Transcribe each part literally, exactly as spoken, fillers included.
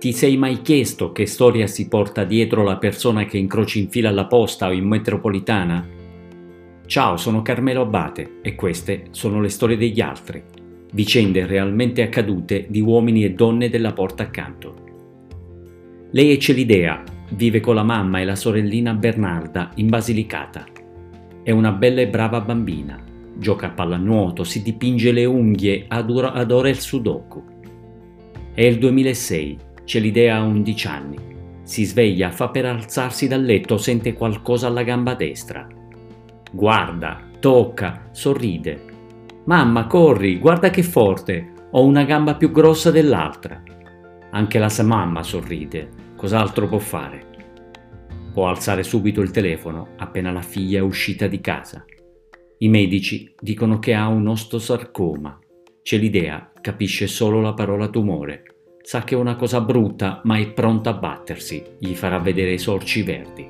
Ti sei mai chiesto che storia si porta dietro la persona che incroci in fila alla posta o in metropolitana? Ciao, sono Carmelo Abate e queste sono le storie degli altri, vicende realmente accadute di uomini e donne della porta accanto. Lei è Celidea, vive con la mamma e la sorellina Bernarda in Basilicata. È una bella e brava bambina, gioca a pallanuoto, si dipinge le unghie, adora, adora il sudoku. È il duemilasei. Celidea ha undici anni, si sveglia, fa per alzarsi dal letto, sente qualcosa alla gamba destra. Guarda, tocca, sorride. Mamma, corri, guarda che forte, ho una gamba più grossa dell'altra. Anche la sua mamma sorride, cos'altro può fare? Può alzare subito il telefono appena la figlia è uscita di casa. I medici dicono che ha un osteosarcoma. Celidea capisce solo la parola tumore. Sa che è una cosa brutta, ma è pronta a battersi, gli farà vedere i sorci verdi.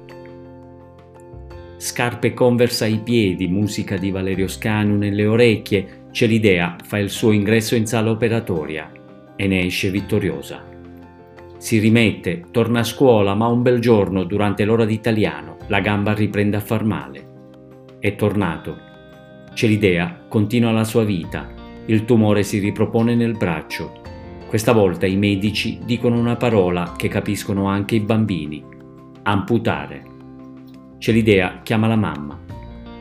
Scarpe Converse ai piedi, musica di Valerio Scanu nelle orecchie, Celidea fa il suo ingresso in sala operatoria e ne esce vittoriosa. Si rimette, torna a scuola, ma un bel giorno, durante l'ora di italiano, la gamba riprende a far male. È tornato. Celidea continua la sua vita, il tumore si ripropone nel braccio. Questa volta i medici dicono una parola che capiscono anche i bambini: amputare. Celidea chiama la mamma.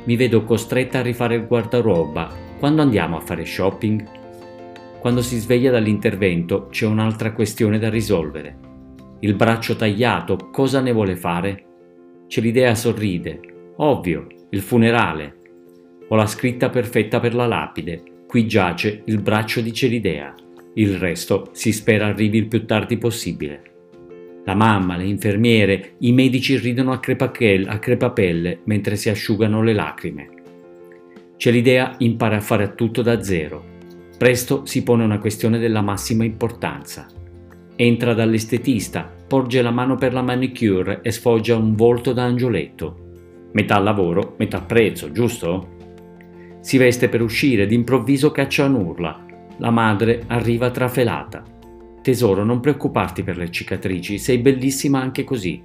Mi vedo costretta a rifare il guardaroba. Quando andiamo a fare shopping? Quando si sveglia dall'intervento c'è un'altra questione da risolvere. Il braccio tagliato, cosa ne vuole fare? Celidea sorride. Ovvio, il funerale. Ho la scritta perfetta per la lapide. Qui giace il braccio di Celidea. Il resto si spera arrivi il più tardi possibile. La mamma, le infermiere, i medici ridono a crepapelle mentre si asciugano le lacrime. Celidea impara a fare tutto da zero. Presto si pone una questione della massima importanza. Entra dall'estetista, porge la mano per la manicure e sfoggia un volto da angioletto. Metà lavoro, metà prezzo, giusto? Si veste per uscire, d'improvviso caccia un'urla. La madre arriva trafelata. Tesoro, non preoccuparti per le cicatrici, sei bellissima anche così.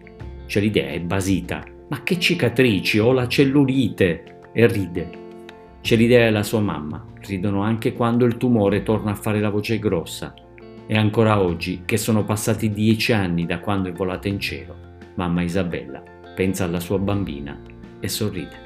Celidea è basita. Ma che cicatrici, ho la cellulite! E ride. Celidea e la sua mamma ridono anche quando il tumore torna a fare la voce grossa. E ancora oggi, che sono passati dieci anni da quando è volata in cielo, mamma Isabella pensa alla sua bambina e sorride.